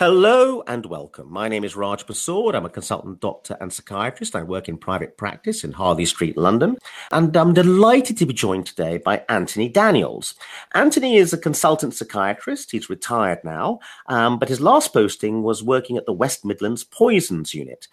Hello and welcome. My name is Raj Persaud. I'm a consultant doctor and psychiatrist. I work in private practice in Harley Street, London. And I'm delighted to be joined today by Anthony Daniels. Anthony is a consultant psychiatrist. He's retired now, but his last posting was working at the West Midlands Poisons Unit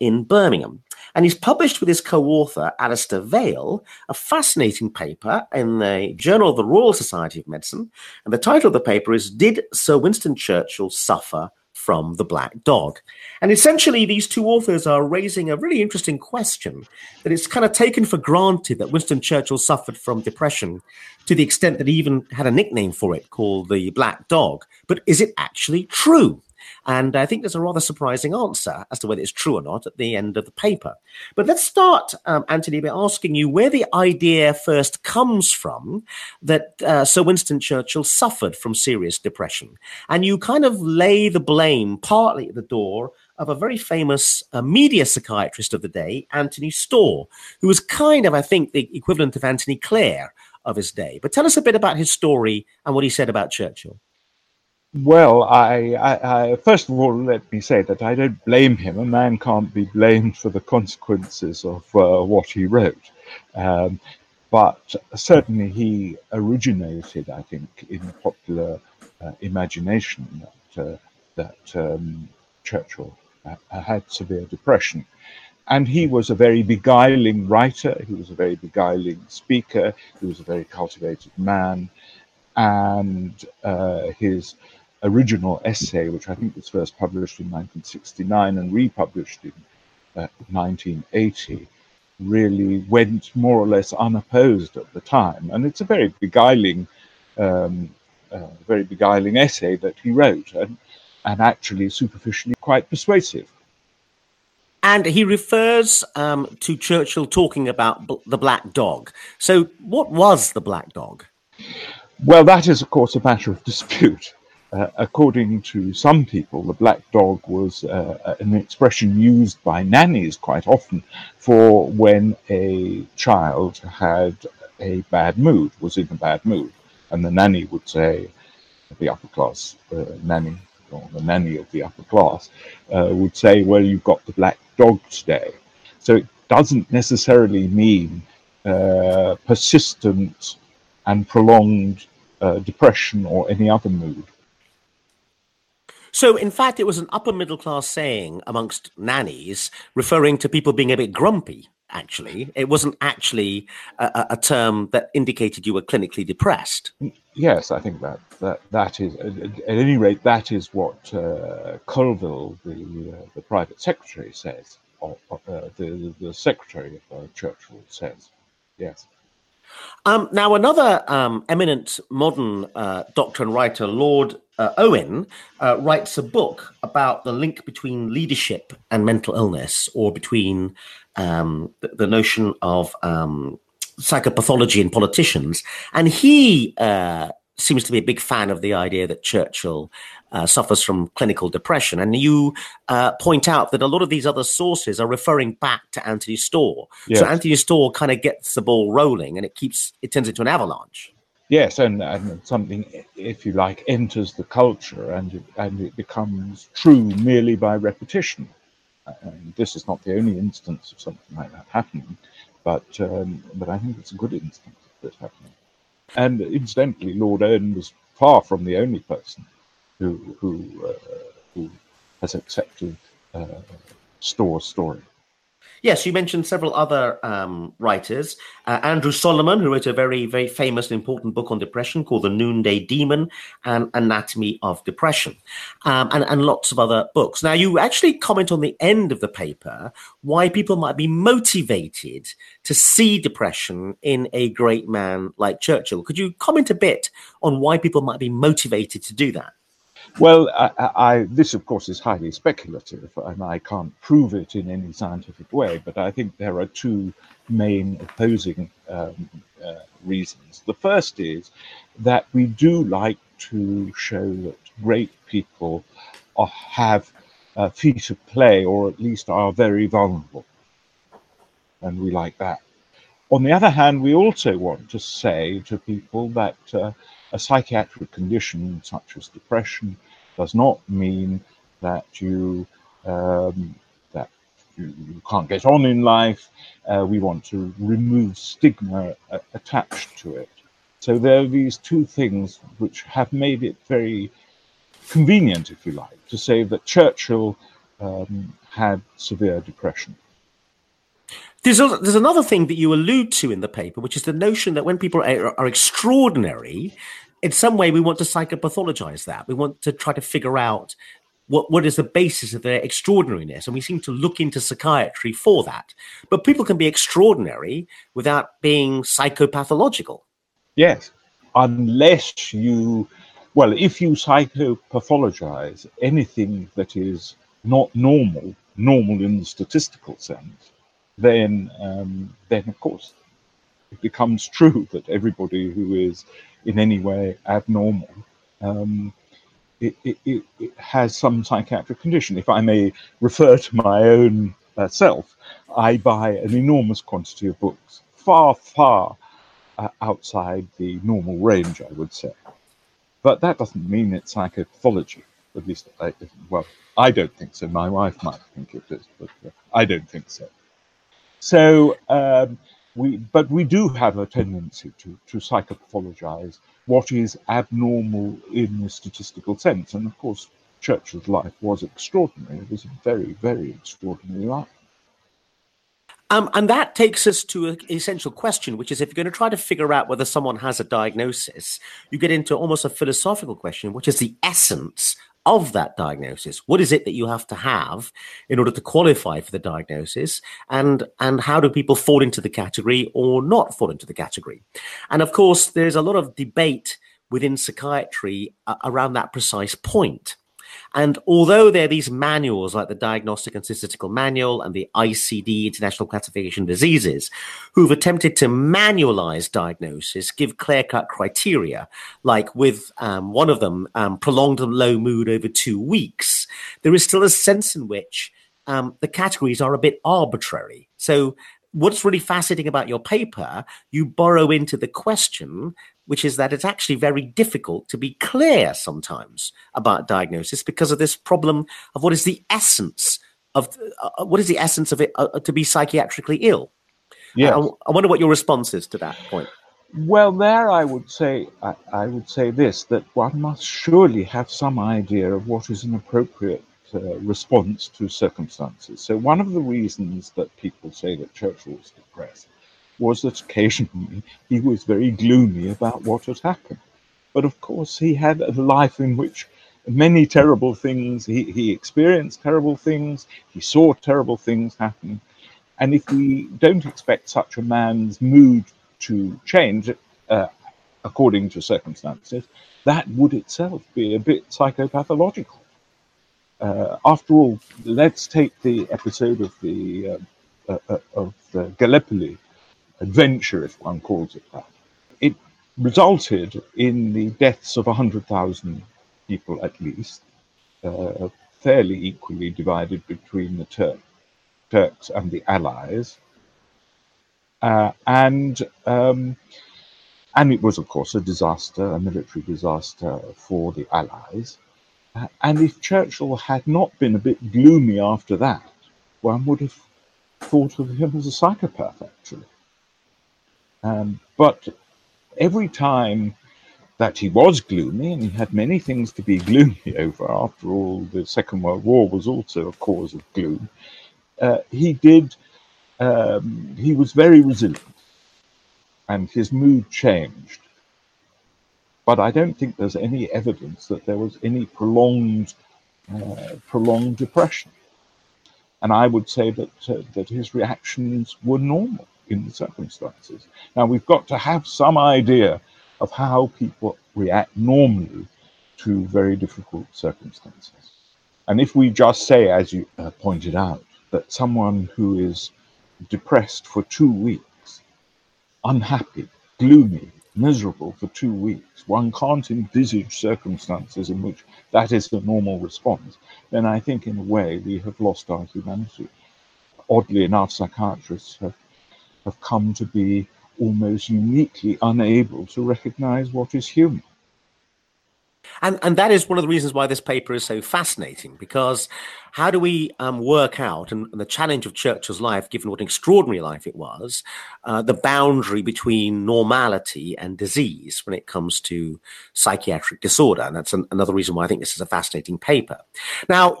in Birmingham. And he's published with his co-author, Alistair Vale, a fascinating paper in the Journal of the Royal Society of Medicine. And the title of the paper is Did Sir Winston Churchill Suffer from the Black Dog? And essentially, these two authors are raising a really interesting question that it's kind of taken for granted that Winston Churchill suffered from depression to the extent that he even had a nickname for it called the Black Dog. But is it actually true? And I think there's a rather surprising answer as to whether it's true or not at the end of the paper. But let's start, Anthony, by asking you where the idea first comes from that Sir Winston Churchill suffered from serious depression. And you kind of lay the blame partly at the door of a very famous media psychiatrist of the day, Anthony Storr, who was kind of, I think, the equivalent of Anthony Clare of his day. But tell us a bit about his story and what he said about Churchill. Well, I first of all, let me say that I don't blame him. A man can't be blamed for the consequences of what he wrote. But certainly he originated, I think, in popular imagination that Churchill had severe depression. And he was a very beguiling writer. He was a very beguiling speaker. He was a very cultivated man. And his original essay, which I think was first published in 1969 and republished in 1980, really went more or less unopposed at the time. And it's a very beguiling essay that he wrote, and actually superficially quite persuasive. And he refers to Churchill talking about the Black Dog. So what was the Black Dog? Well, that is, of course, a matter of dispute. According to some people, the black dog was an expression used by nannies quite often for when a child had a bad mood, was in a bad mood. And the nanny would say, the upper class nanny, or the nanny of the upper class, would say, well, you've got the black dog today. So it doesn't necessarily mean persistent and prolonged depression or any other mood. So, in fact, it was an upper middle class saying amongst nannies, referring to people being a bit grumpy, actually. It wasn't actually a term that indicated you were clinically depressed. Yes, I think that is, at any rate, that is what Colville, the private secretary, says, or the secretary of Churchill says, yes. Now, another eminent modern doctor and writer, Lord Owen, writes a book about the link between leadership and mental illness, or between the notion of psychopathology in politicians. And he seems to be a big fan of the idea that Churchill suffers from clinical depression. And you point out that a lot of these other sources are referring back to Anthony Storr. Yes. So Anthony Storr kind of gets the ball rolling and it turns into an avalanche. Yes, and something, if you like, enters the culture and it becomes true merely by repetition. And this is not the only instance of something like that happening, but I think it's a good instance of this happening. And incidentally, Lord Owen was far from the only person who has accepted Storr's story. Yes, you mentioned several other writers. Andrew Solomon, who wrote a very, very famous and important book on depression called The Noonday Demon and Anatomy of Depression, and lots of other books. Now, you actually comment on the end of the paper why people might be motivated to see depression in a great man like Churchill. Could you comment a bit on why people might be motivated to do that? Well, this, of course, is highly speculative, and I can't prove it in any scientific way, but I think there are two main opposing reasons. The first is that we do like to show that great people have feet of play, or at least are very vulnerable, and we like that. On the other hand, we also want to say to people that a psychiatric condition such as depression does not mean that you can't get on in life. We want to remove stigma attached to it. So there are these two things which have made it very convenient, if you like, to say that Churchill had severe depression. There's another thing that you allude to in the paper, which is the notion that when people are extraordinary, in some way we want to psychopathologize that. We want to try to figure out what is the basis of their extraordinariness, and we seem to look into psychiatry for that. But people can be extraordinary without being psychopathological. Yes, unless you... Well, if you psychopathologize anything that is not normal, normal in the statistical sense, then of course it becomes true that everybody who is in any way abnormal it has some psychiatric condition. If I may refer to my own self, I buy an enormous quantity of books, far outside the normal range, I would say. But that doesn't mean it's psychopathology. At least, I don't think so. My wife might think it is, but I don't think so. So, we do have a tendency to psychopathologize what is abnormal in the statistical sense. And of course, Churchill's life was extraordinary. It was a very, very extraordinary life. And that takes us to an essential question, which is if you're going to try to figure out whether someone has a diagnosis, you get into almost a philosophical question, which is the essence of that diagnosis. What is it that you have to have in order to qualify for the diagnosis? And how do people fall into the category or not fall into the category? And of course, there's a lot of debate within psychiatry around that precise point. And although there are these manuals like the Diagnostic and Statistical Manual and the ICD, International Classification of Diseases, who've attempted to manualize diagnosis, give clear-cut criteria, like with one of them, prolonged and low mood over 2 weeks, there is still a sense in which the categories are a bit arbitrary. So what's really fascinating about your paper, you borrow into the question, which is that it's actually very difficult to be clear sometimes about diagnosis because of this problem of what is the essence of it to be psychiatrically ill. Yeah, I wonder what your response is to that point. Well, there I would say this, that one must surely have some idea of what is an appropriate response to circumstances. So one of the reasons that people say that Churchill was depressed was that occasionally he was very gloomy about what had happened. But of course, he had a life in which many terrible things, he experienced terrible things, he saw terrible things happen. And if we don't expect such a man's mood to change according to circumstances, that would itself be a bit psychopathological. After all, let's take the episode of the Gallipoli adventure, if one calls it that. It resulted in the deaths of 100,000 people at least, fairly equally divided between the Turks and the Allies. And it was, of course, a disaster, a military disaster for the Allies. And if Churchill had not been a bit gloomy after that, one would have thought of him as a psychopath, actually. But every time that he was gloomy, and he had many things to be gloomy over, after all, the Second World War was also a cause of gloom, he was very resilient, and his mood changed. But I don't think there's any evidence that there was any prolonged depression. And I would say that his reactions were normal in the circumstances. Now, we've got to have some idea of how people react normally to very difficult circumstances. And if we just say, as you pointed out, that someone who is depressed for 2 weeks, unhappy, gloomy, miserable for 2 weeks, one can't envisage circumstances in which that is the normal response, then I think in a way we have lost our humanity. Oddly enough, psychiatrists have come to be almost uniquely unable to recognize what is human. And that is one of the reasons why this paper is so fascinating, because how do we work out, and the challenge of Churchill's life, given what an extraordinary life it was, the boundary between normality and disease when it comes to psychiatric disorder? And that's another reason why I think this is a fascinating paper. Now,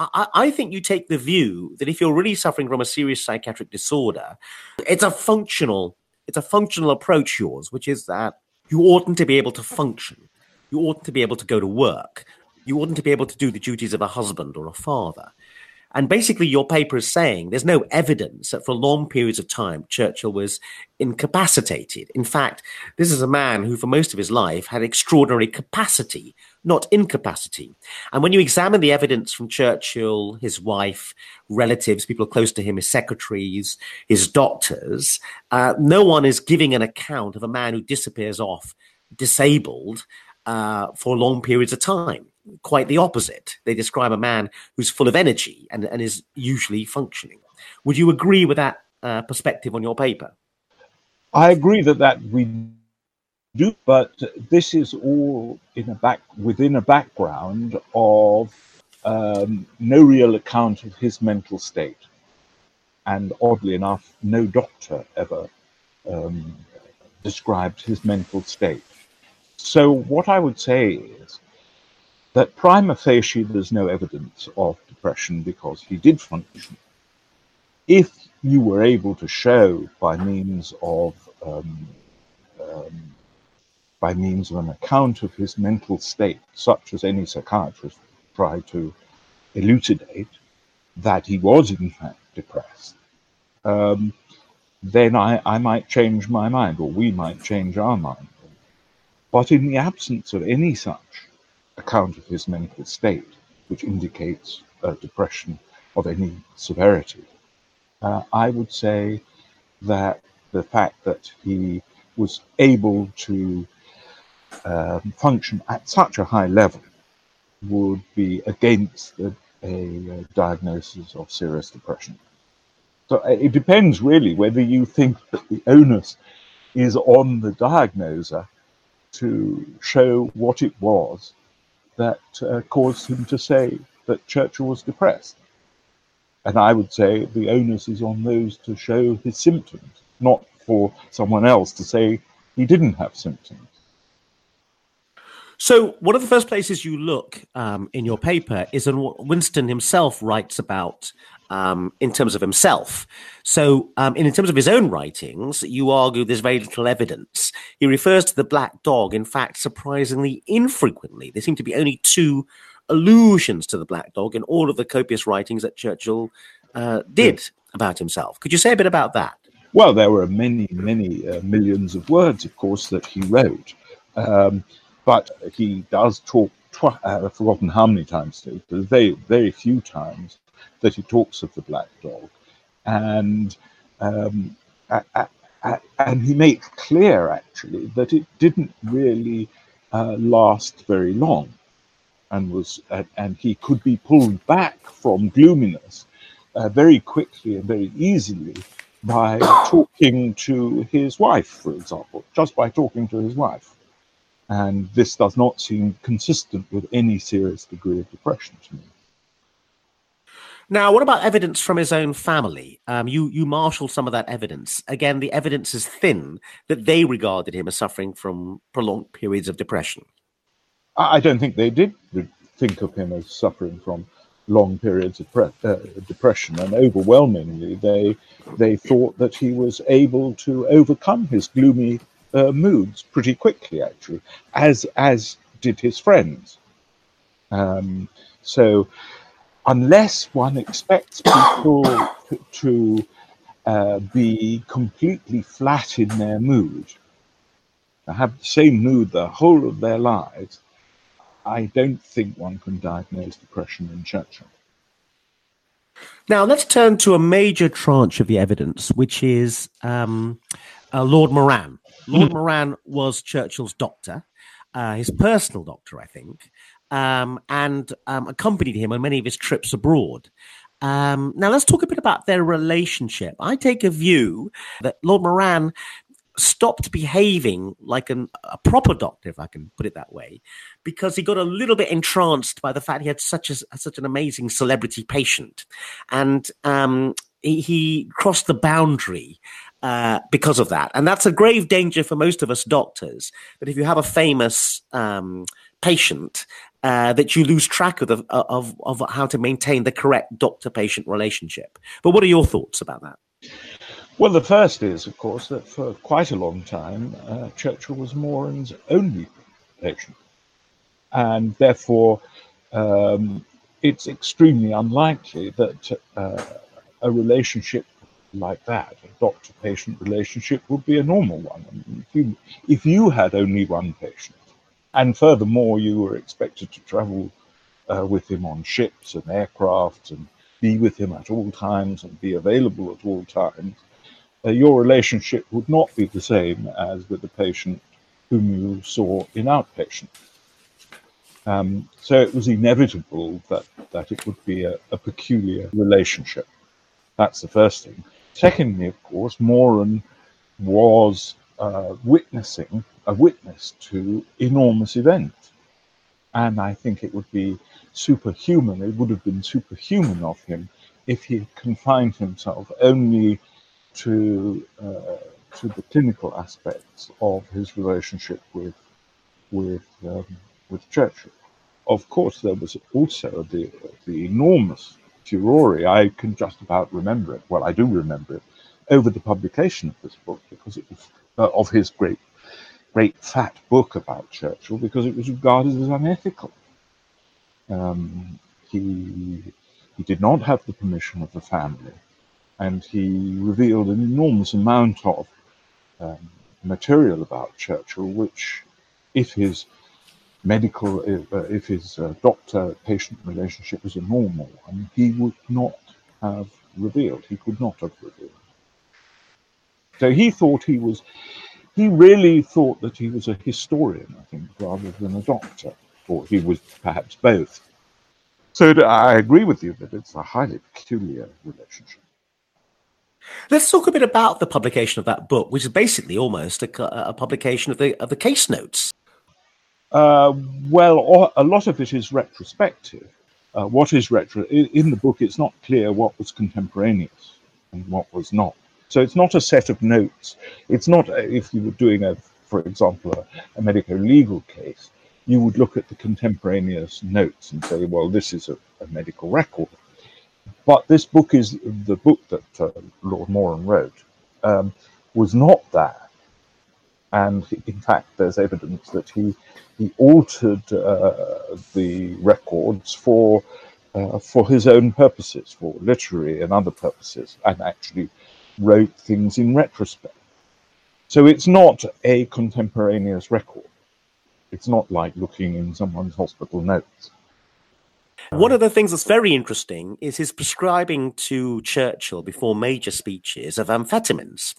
I think you take the view that if you're really suffering from a serious psychiatric disorder, it's a functional approach, yours, which is that you oughtn't to be able to function. You oughtn't to be able to go to work. You oughtn't to be able to do the duties of a husband or a father. And basically your paper is saying there's no evidence that for long periods of time Churchill was incapacitated. In fact, this is a man who for most of his life had extraordinary capacity, not incapacity. And when you examine the evidence from Churchill, his wife, relatives, people close to him, his secretaries, his doctors, no one is giving an account of a man who disappears off disabled for long periods of time. Quite the opposite. They describe a man who's full of energy and is usually functioning. Would you agree with that perspective on your paper? I agree that we do, but this is all within a background of no real account of his mental state. And oddly enough, no doctor ever described his mental state. So what I would say is that prima facie, there's no evidence of depression because he did function. If you were able to show by means of an account of his mental state, such as any psychiatrist would try to elucidate, that he was in fact depressed, then I might change my mind, or we might change our mind. But in the absence of any such account of his mental state, which indicates depression of any severity, I would say that the fact that he was able to function at such a high level would be against a diagnosis of serious depression. So it depends really whether you think that the onus is on the diagnoser to show what it was that caused him to say that Churchill was depressed. And I would say the onus is on those to show his symptoms, not for someone else to say he didn't have symptoms. So one of the first places you look in your paper is in what Winston himself writes about in terms of himself. So in terms of his own writings, you argue there's very little evidence. He refers to the black dog, in fact, surprisingly infrequently. There seem to be only two allusions to the black dog in all of the copious writings that Churchill did about himself. Could you say a bit about that? Well, there were many, many millions of words, of course, that he wrote. But he does talk, I've forgotten how many times, but very, very few times that he talks of the black dog. And and he makes clear, actually, that it didn't really last very long, and and he could be pulled back from gloominess very quickly and very easily by talking to his wife, for example, just by talking to his wife. And this does not seem consistent with any serious degree of depression to me. Now, what about evidence from his own family? You marshal some of that evidence. Again, the evidence is thin that they regarded him as suffering from prolonged periods of depression. I don't think they did think of him as suffering from long periods of depression, and overwhelmingly they thought that he was able to overcome his gloomy moods pretty quickly, actually, as did his friends. So unless one expects people to be completely flat in their mood, have the same mood the whole of their lives, I don't think one can diagnose depression in Churchill. Now let's turn to a major tranche of the evidence, which is Lord Moran. Lord Moran was Churchill's doctor, his personal doctor, I think, and accompanied him on many of his trips abroad. Now, let's talk a bit about their relationship. I take a view that Lord Moran stopped behaving like a proper doctor, if I can put it that way, because he got a little bit entranced by the fact he had such an amazing celebrity patient, and he crossed the boundary because of that. And that's a grave danger for most of us doctors, that if you have a famous patient, that you lose track of how to maintain the correct doctor-patient relationship. But what are your thoughts about that? Well, the first is, of course, that for quite a long time, Churchill was Moran's only patient. And therefore, it's extremely unlikely that a relationship like that, a doctor-patient relationship, would be a normal one. I mean, if you had only one patient, and furthermore, you were expected to travel with him on ships and aircraft and be with him at all times and be available at all times, your relationship would not be the same as with the patient whom you saw in outpatient. So it was inevitable that it would be a peculiar relationship. That's the first thing. Secondly, of course, Moran was a witness to enormous events. And I think it would have been superhuman of him if he had confined himself only to the clinical aspects of his relationship with Churchill. Of course, there was also the enormous furore. I can just about remember it. Well, I do remember it over the publication of this book, because it was of his great fat book about Churchill, because it was regarded as unethical. He did not have the permission of the family, and he revealed an enormous amount of material about Churchill, which, if his doctor-patient relationship was a normal one, he would not have revealed. He could not have revealed. So he really thought that he was a historian, I think, rather than a doctor, or he was perhaps both. So I agree with you that it's a highly peculiar relationship. Let's talk a bit about the publication of that book, which is basically almost a publication of the case notes. Well, a lot of it is retrospective. In the book, it's not clear what was contemporaneous and what was not. So it's not a set of notes. It's not, if you were doing, for example, a medico-legal case, you would look at the contemporaneous notes and say, well, this is a medical record. But this book, is the book that Lord Moran wrote, was not that. And in fact, there's evidence that he altered the records for his own purposes, for literary and other purposes, and actually wrote things in retrospect. So it's not a contemporaneous record. It's not like looking in someone's hospital notes. One of the things that's very interesting is his prescribing to Churchill before major speeches of amphetamines.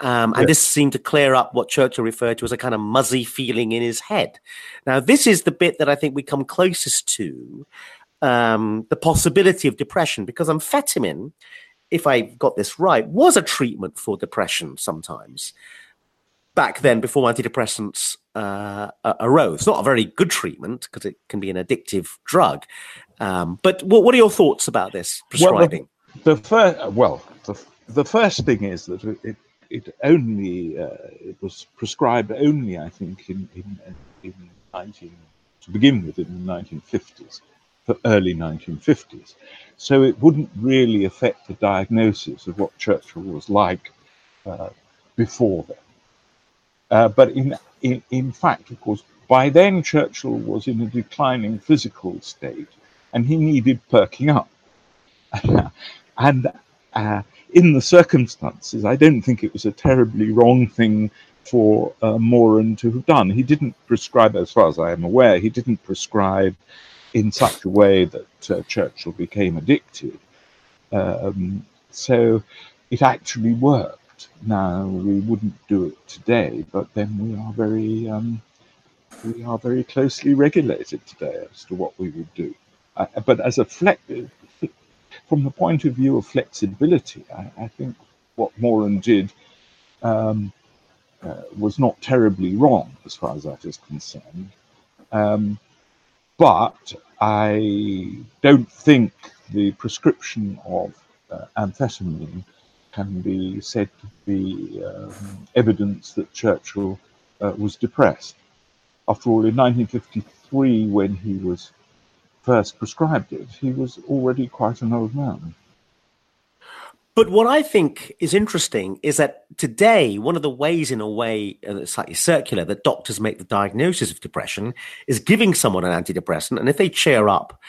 And this seemed to clear up what Churchill referred to as a kind of muzzy feeling in his head. Now, this is the bit that I think we come closest to the possibility of depression, because amphetamine, if I got this right, was a treatment for depression sometimes back then, before antidepressants arose. It's not a very good treatment because it can be an addictive drug. But what are your thoughts about this prescribing? Well, the first thing is that it was prescribed only, I think, in the 1950s. For early 1950s. So it wouldn't really affect the diagnosis of what Churchill was like before then. But in fact, of course, by then Churchill was in a declining physical state and he needed perking up. And in the circumstances, I don't think it was a terribly wrong thing for Moran to have done. He didn't prescribe, as far as I am aware, in such a way that Churchill became addicted. So it actually worked. Now, we wouldn't do it today, but then we are very closely regulated today as to what we would do. But from the point of view of flexibility, I think what Moran did was not terribly wrong as far as that is concerned. But I don't think the prescription of amphetamine can be said to be evidence that Churchill was depressed. After all, in 1953, when he was first prescribed it, he was already quite an old man. But what I think is interesting is that today, one of the ways, in a way, slightly circular, that doctors make the diagnosis of depression is giving someone an antidepressant, and if they cheer up,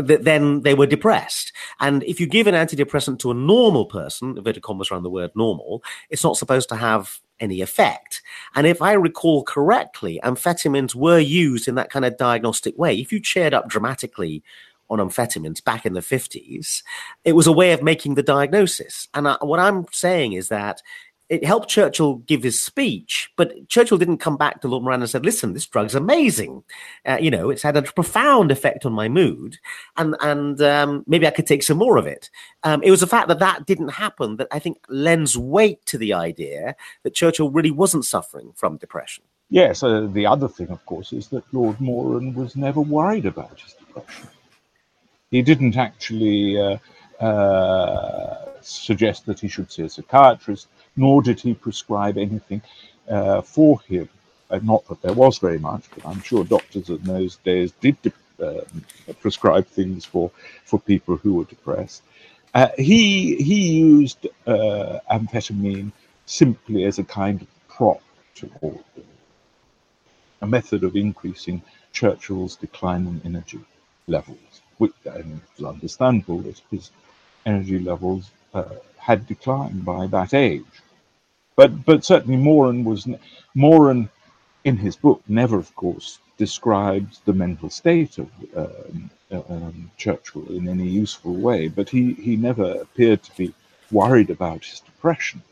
then they were depressed. And if you give an antidepressant to a normal person, inverted commas around the word normal, it's not supposed to have any effect. And if I recall correctly, amphetamines were used in that kind of diagnostic way. If you cheered up dramatically on amphetamines back in the 50s, it was a way of making the diagnosis. And what I'm saying is that it helped Churchill give his speech, but Churchill didn't come back to Lord Moran and said, listen, this drug's amazing. It's had a profound effect on my mood, and maybe I could take some more of it. It was the fact that that didn't happen that I think lends weight to the idea that Churchill really wasn't suffering from depression. Yes, the other thing, of course, is that Lord Moran was never worried about his depression. He didn't actually suggest that he should see a psychiatrist, nor did he prescribe anything for him. Not that there was very much, but I'm sure doctors in those days did prescribe things for people who were depressed. He used amphetamine simply as a kind of prop toward them, a method of increasing Churchill's declining energy levels. Which, and it's understandable that his energy levels had declined by that age, but certainly Moran in his book never, of course, describes the mental state of Churchill in any useful way. But he never appeared to be worried about his depression,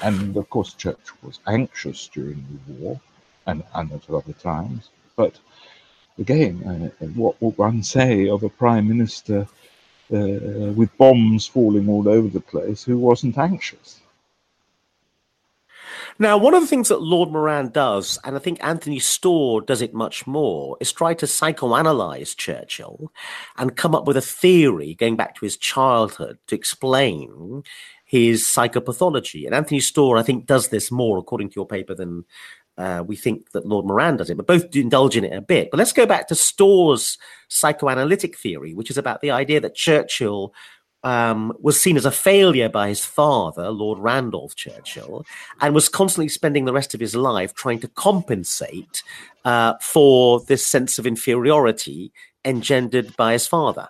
and of course Churchill was anxious during the war and at other times, but. Again, what would one say of a prime minister with bombs falling all over the place who wasn't anxious? Now, one of the things that Lord Moran does, and I think Anthony Storr does it much more, is try to psychoanalyze Churchill and come up with a theory going back to his childhood to explain his psychopathology. And Anthony Storr, I think, does this more, according to your paper, than we think that Lord Moran does it, but both do indulge in it a bit. But let's go back to Storr's psychoanalytic theory, which is about the idea that Churchill was seen as a failure by his father, Lord Randolph Churchill, and was constantly spending the rest of his life trying to compensate for this sense of inferiority engendered by his father.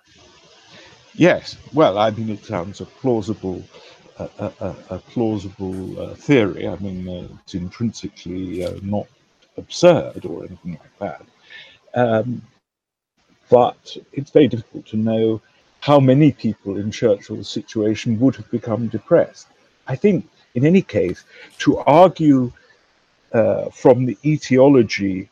Yes, well, I mean, it sounds a plausible theory. I mean, it's intrinsically not absurd or anything like that. But it's very difficult to know how many people in Churchill's situation would have become depressed. I think, in any case, to argue from the etiology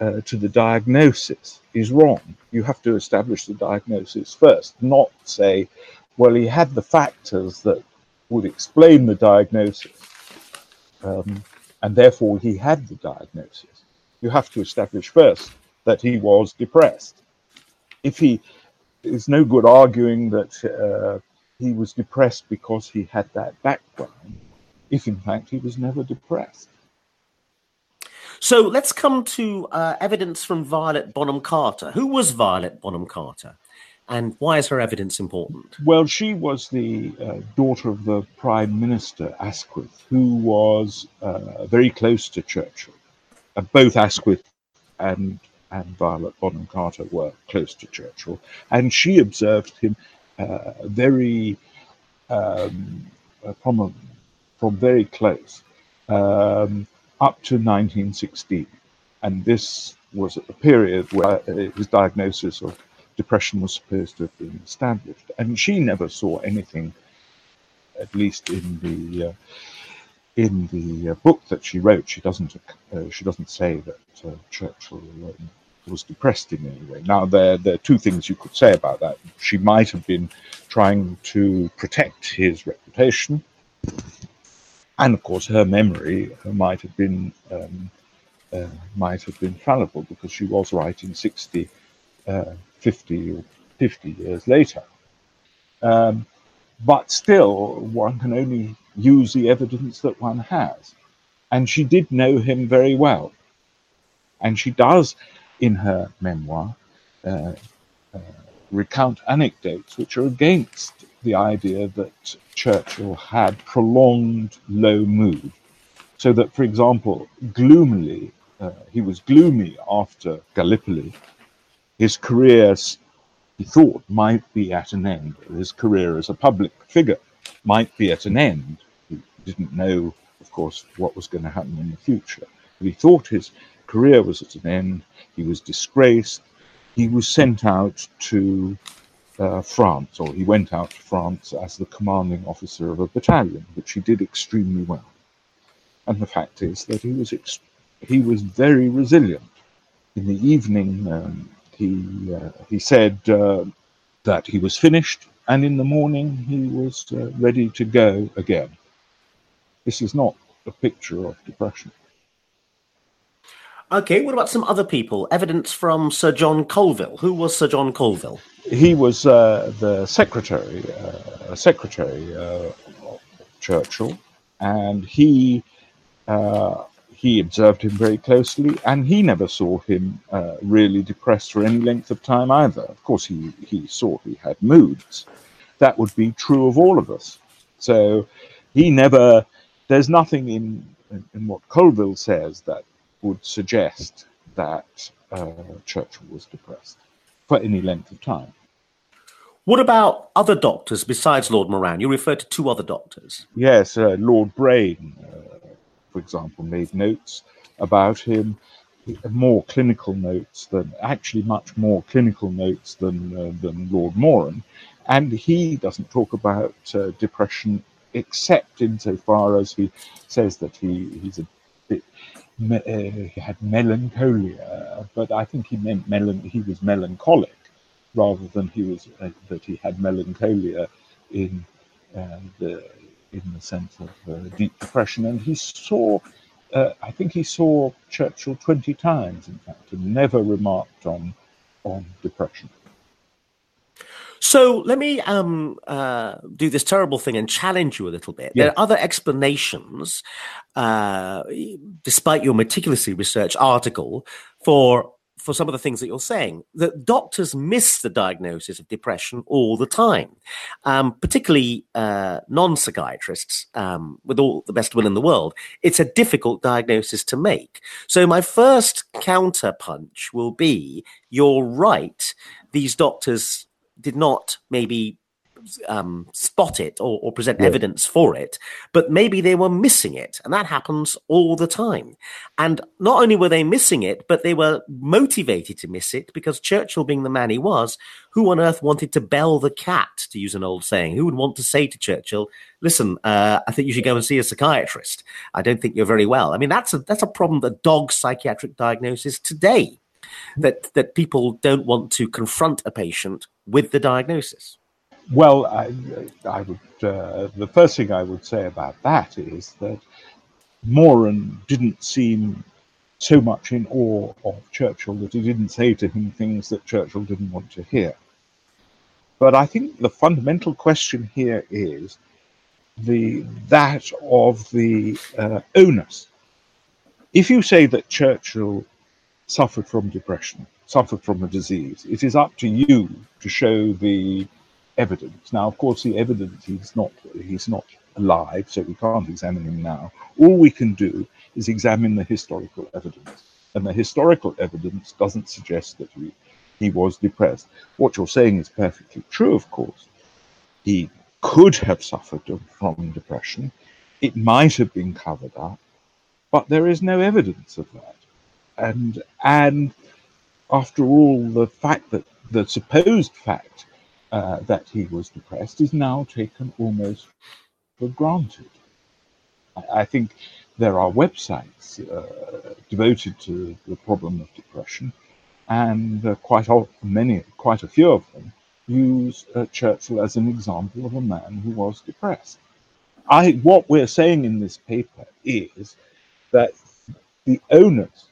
to the diagnosis is wrong. You have to establish the diagnosis first, not say, well, he had the factors that would explain the diagnosis, and therefore he had the diagnosis. You have to establish first that he was depressed. It's no good arguing that he was depressed because he had that background, if in fact he was never depressed. So let's come to evidence from Violet Bonham Carter. Who was Violet Bonham Carter? And why is her evidence important? Well, she was the daughter of the Prime Minister, Asquith, who was very close to Churchill. Both Asquith and Violet Bonham Carter were close to Churchill. And she observed him very from very close up to 1916. And this was a period where his diagnosis of depression was supposed to have been established, and she never saw anything, at least in the book that she wrote. She doesn't say that Churchill was depressed in any way. Now there are two things you could say about that. She might have been trying to protect his reputation, And of course, her memory might have been fallible, because she was writing 50 years later. But still, one can only use the evidence that one has. And she did know him very well. And she does, in her memoir, recount anecdotes which are against the idea that Churchill had prolonged low mood. So that, for example, he was gloomy after Gallipoli. His career, he thought, might be at an end. His career as a public figure might be at an end. He didn't know, of course, what was going to happen in the future. But he thought his career was at an end. He was disgraced. He was sent out to France, or he went out to France as the commanding officer of a battalion, which he did extremely well. And the fact is that he was very resilient. In the evening, he said that he was finished, and in the morning he was ready to go again. This is not a picture of depression. Okay, what about some other people? Evidence from Sir John Colville. Who was Sir John Colville? He was the secretary of Churchill, and he observed him very closely, and he never saw him really depressed for any length of time either. Of course, he saw he had moods. That would be true of all of us. So he never. There's nothing in what Colville says that would suggest that Churchill was depressed for any length of time. What about other doctors besides Lord Moran? You referred to two other doctors. Yes, Lord Brain, for example, made notes about him, much more clinical notes than Lord Moran. And he doesn't talk about depression, except insofar as he says that he had melancholia, but I think he meant he was melancholic, rather than that he had melancholia in the sense of deep depression. And he saw, I think he saw Churchill 20 times, in fact, and never remarked on depression. So let me do this terrible thing and challenge you a little bit. Yes. There are other explanations, despite your meticulously researched article, for some of the things that you're saying, that doctors miss the diagnosis of depression all the time, particularly non-psychiatrists, with all the best will in the world. It's a difficult diagnosis to make. So my first counterpunch will be, you're right, these doctors did not maybe spot it or present evidence for it, but maybe they were missing it. And that happens all the time. And not only were they missing it, but they were motivated to miss it, because Churchill, being the man he was, who on earth wanted to bell the cat, to use an old saying? Who would want to say to Churchill, listen, I think you should go and see a psychiatrist. I don't think you're very well. I mean, that's a problem that dogs psychiatric diagnosis today, that people don't want to confront a patient with the diagnosis. Well, I would. The first thing I would say about that is that Moran didn't seem so much in awe of Churchill that he didn't say to him things that Churchill didn't want to hear. But I think the fundamental question here is that of the onus. If you say that Churchill suffered from depression, suffered from a disease, it is up to you to show the evidence. Now, of course, the evidence, he's not alive, so we can't examine him now. All we can do is examine the historical evidence, and the historical evidence doesn't suggest that he was depressed. What you're saying is perfectly true, of course. He could have suffered from depression. It might have been covered up, but there is no evidence of that. And after all, the supposed fact that he was depressed is now taken almost for granted. I think there are websites devoted to the problem of depression, and quite a few of them use Churchill as an example of a man who was depressed. what we're saying in this paper is that the onus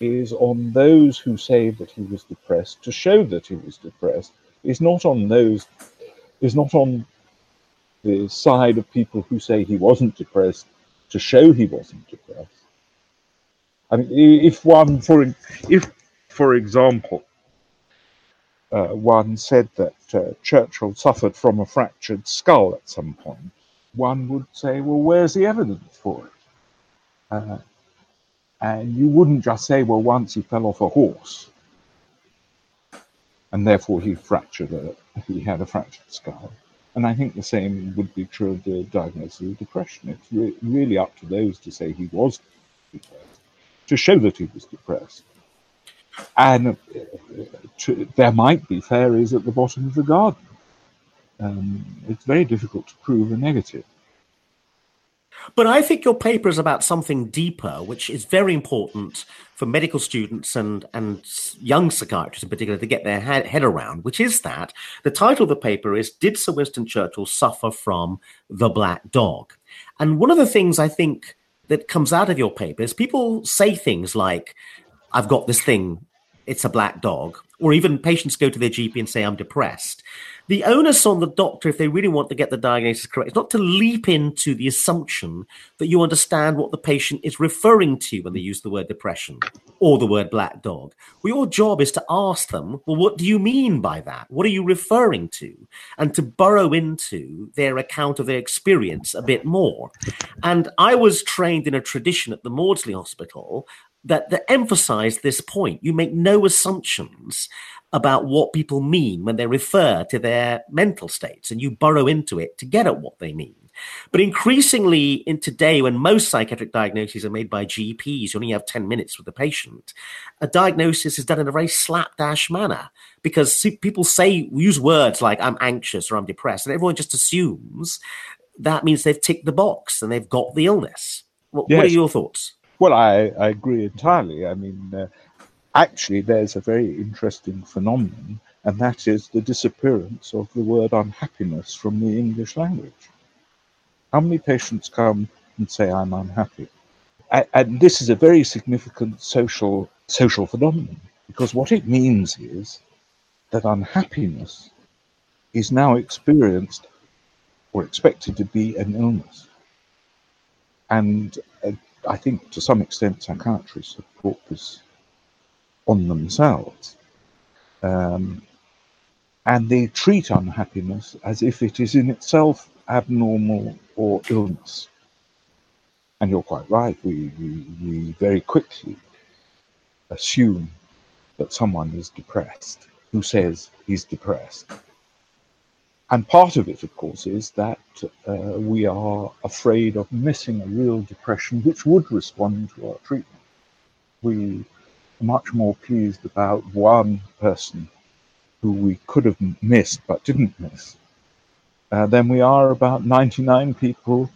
is on those who say that he was depressed to show that he was depressed. It's not on those, is not on the side of people who say he wasn't depressed to show he wasn't depressed. I mean, if, for example, one said that Churchill suffered from a fractured skull at some point, one would say, well, where's the evidence for it? And you wouldn't just say, well, once he fell off a horse, and therefore he had a fractured skull. And I think the same would be true of the diagnosis of depression. It's really up to those to say he was depressed, to show that he was depressed. And there might be fairies at the bottom of the garden. It's very difficult to prove a negative. But I think your paper is about something deeper, which is very important for medical students and young psychiatrists in particular to get their head around, which is that the title of the paper is, Did Sir Winston Churchill Suffer from the Black Dog? And one of the things I think that comes out of your paper is people say things like, I've got this thing, it's a black dog, or even patients go to their GP and say, I'm depressed. The onus on the doctor, if they really want to get the diagnosis correct, is not to leap into the assumption that you understand what the patient is referring to when they use the word depression or the word black dog. Well, your job is to ask them, well, what do you mean by that? What are you referring to? And to burrow into their account of their experience a bit more. And I was trained in a tradition at the Maudsley Hospital that emphasized this point. You make no assumptions about what people mean when they refer to their mental states, and you burrow into it to get at what they mean. But increasingly in today, when most psychiatric diagnoses are made by GPs, you only have 10 minutes with the patient, a diagnosis is done in a very slapdash manner because people use words like I'm anxious or I'm depressed, and everyone just assumes that means they've ticked the box and they've got the illness. What are your thoughts? Well, I agree entirely. I mean, actually, there's a very interesting phenomenon, and that is the disappearance of the word unhappiness from the English language. How many patients come and say, I'm unhappy? And this is a very significant social phenomenon, because what it means is that unhappiness is now experienced or expected to be an illness. And I think to some extent psychiatrists have brought this on themselves, and they treat unhappiness as if it is in itself abnormal or illness. And you're quite right, we very quickly assume that someone is depressed who says he's depressed. And part of it, of course, is that we are afraid of missing a real depression which would respond to our treatment. We are much more pleased about one person who we could have missed but didn't miss than we are about 99 people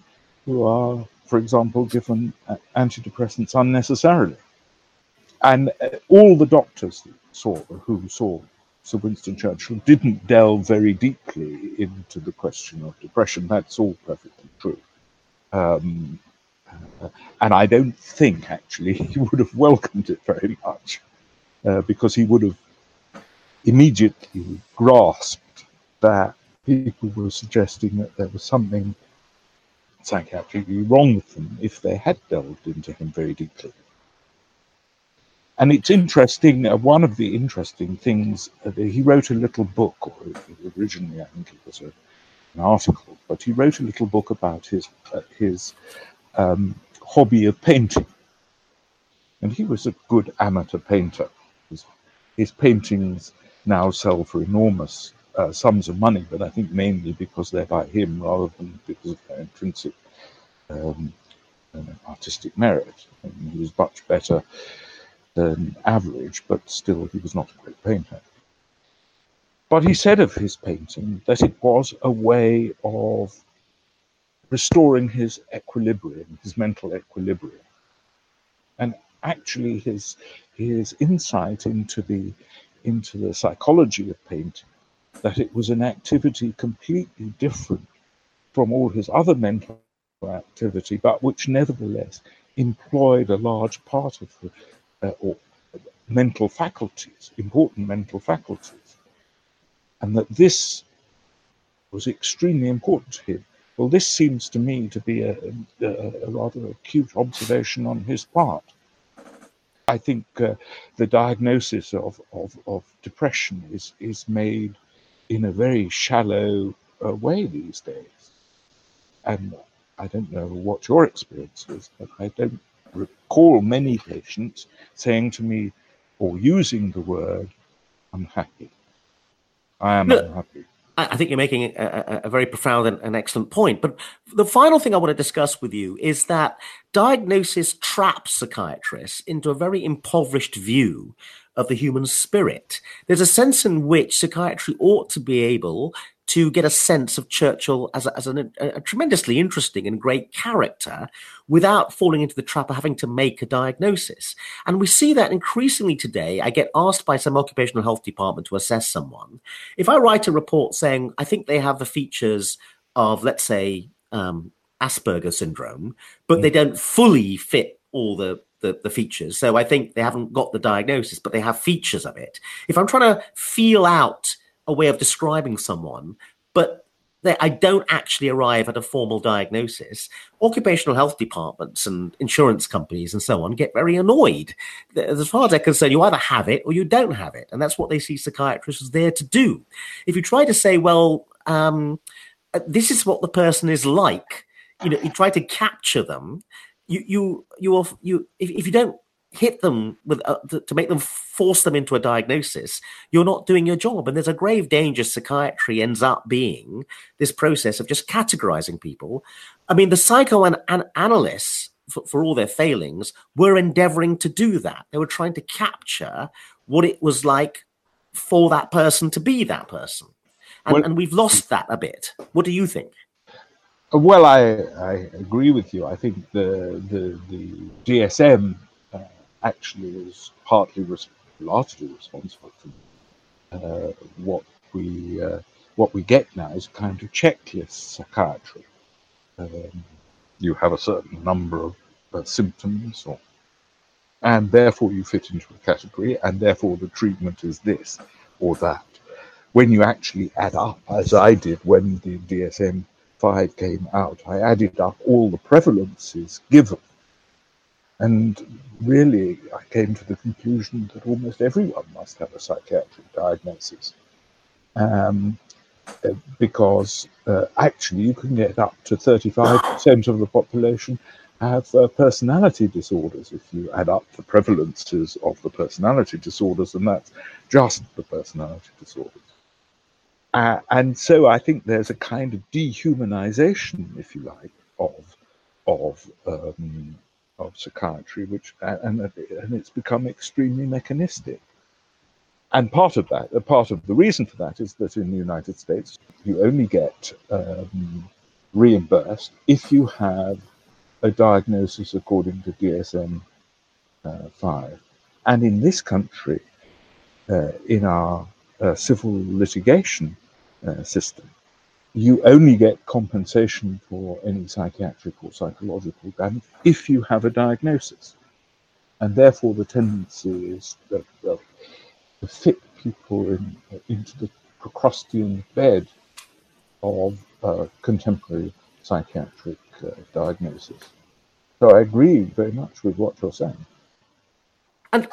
who are, for example, given antidepressants unnecessarily. And all the doctors who saw Sir Winston Churchill didn't delve very deeply into the question of depression. That's all perfectly true. And I don't think, actually, he would have welcomed it very much, because he would have immediately grasped that people were suggesting that there was something psychiatrically wrong with them if they had delved into him very deeply. And it's interesting, one of the interesting things, he wrote a little book, or originally I think it was an article, but he wrote a little book about his hobby of painting. And he was a good amateur painter. His paintings now sell for enormous sums of money, but I think mainly because they're by him rather than because of their intrinsic artistic merit. And he was much better than average, but still he was not a great painter. But he said of his painting that it was a way of restoring his equilibrium, his mental equilibrium. And actually his insight into the psychology of painting, that it was an activity completely different from all his other mental activity, but which nevertheless employed a large part of the mental faculties, important mental faculties, and that this was extremely important to him. Well, this seems to me to be a rather acute observation on his part. I think the diagnosis of depression is made in a very shallow way these days. And I don't know what your experience is, but I don't recall many patients saying to me or using the word, "I'm happy. I am unhappy." I think you're making a very profound and excellent point. But the final thing I want to discuss with you is that diagnosis traps psychiatrists into a very impoverished view of the human spirit. There's a sense in which psychiatry ought to be able to get a sense of Churchill as a tremendously interesting and great character without falling into the trap of having to make a diagnosis. And we see that increasingly today. I get asked by some occupational health department to assess someone. If I write a report saying, I think they have the features of, let's say, Asperger's syndrome, but they don't fully fit all the features. So I think they haven't got the diagnosis, but they have features of it. If I'm trying to feel out a way of describing someone, but I don't actually arrive at a formal diagnosis, occupational health departments and insurance companies and so on get very annoyed. As far as they're concerned, you either have it or you don't have it. And that's what they see psychiatrists there to do. If you try to say, well, this is what the person is like, you try to capture them, if you don't hit them with to make them force them into a diagnosis, you're not doing your job. And there's a grave danger psychiatry ends up being this process of just categorizing people. I mean, the psychoanalysts, for all their failings, were endeavoring to do that. They were trying to capture what it was like for that person to be that person. And we've lost that a bit. What do you think? Well, I agree with you. I think the DSM actually is largely responsible for what we get now is a kind of checklist psychiatry. You have a certain number of symptoms, and therefore you fit into a category, and therefore the treatment is this or that. When you actually add up, as I did when the DSM-5 came out, I added up all the prevalences given, and really I came to the conclusion that almost everyone must have a psychiatric diagnosis, because actually you can get up to 35% of the population have personality disorders if you add up the prevalences of the personality disorders, and that's just the personality disorders. And so I think there's a kind of dehumanization, if you like, of psychiatry, which and it's become extremely mechanistic. And part of the reason for that is that in the United States, you only get reimbursed if you have a diagnosis according to DSM-5. And in this country, in our civil litigation system, you only get compensation for any psychiatric or psychological damage if you have a diagnosis. And therefore the tendency is to fit people into the Procrustean bed of contemporary psychiatric diagnosis. So I agree very much with what you're saying.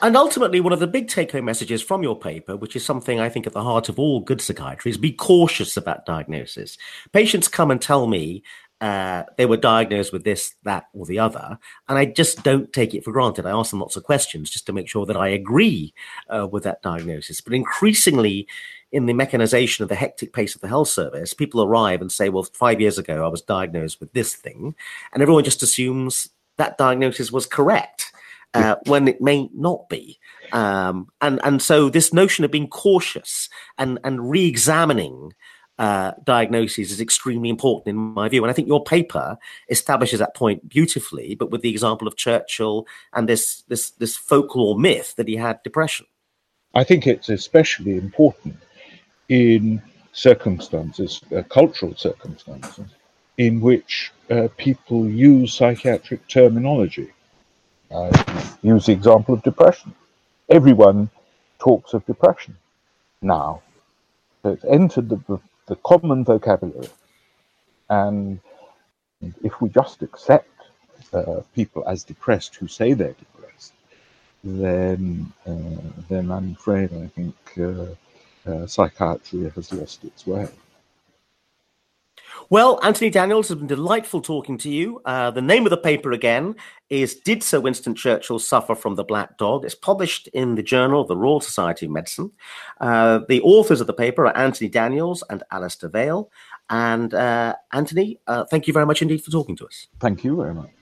And ultimately, one of the big take-home messages from your paper, which is something I think at the heart of all good psychiatry, is be cautious about diagnosis. Patients come and tell me they were diagnosed with this, that, or the other, and I just don't take it for granted. I ask them lots of questions just to make sure that I agree with that diagnosis. But increasingly, in the mechanization of the hectic pace of the health service, people arrive and say, well, 5 years ago, I was diagnosed with this thing, and everyone just assumes that diagnosis was correct. When it may not be. And so this notion of being cautious and re-examining diagnoses is extremely important in my view. And I think your paper establishes that point beautifully, but with the example of Churchill and this folklore myth that he had depression. I think it's especially important in circumstances, cultural circumstances, in which people use psychiatric terminology. I use the example of depression. Everyone talks of depression now. So it's entered the common vocabulary. And if we just accept people as depressed who say they're depressed, then I'm afraid I think psychiatry has lost its way. Well, Anthony Daniels, it's been delightful talking to you. The name of the paper again is Did Sir Winston Churchill Suffer from the Black Dog? It's published in the Journal of the Royal Society of Medicine. The authors of the paper are Anthony Daniels and Alistair Vale. And Anthony, thank you very much indeed for talking to us. Thank you very much.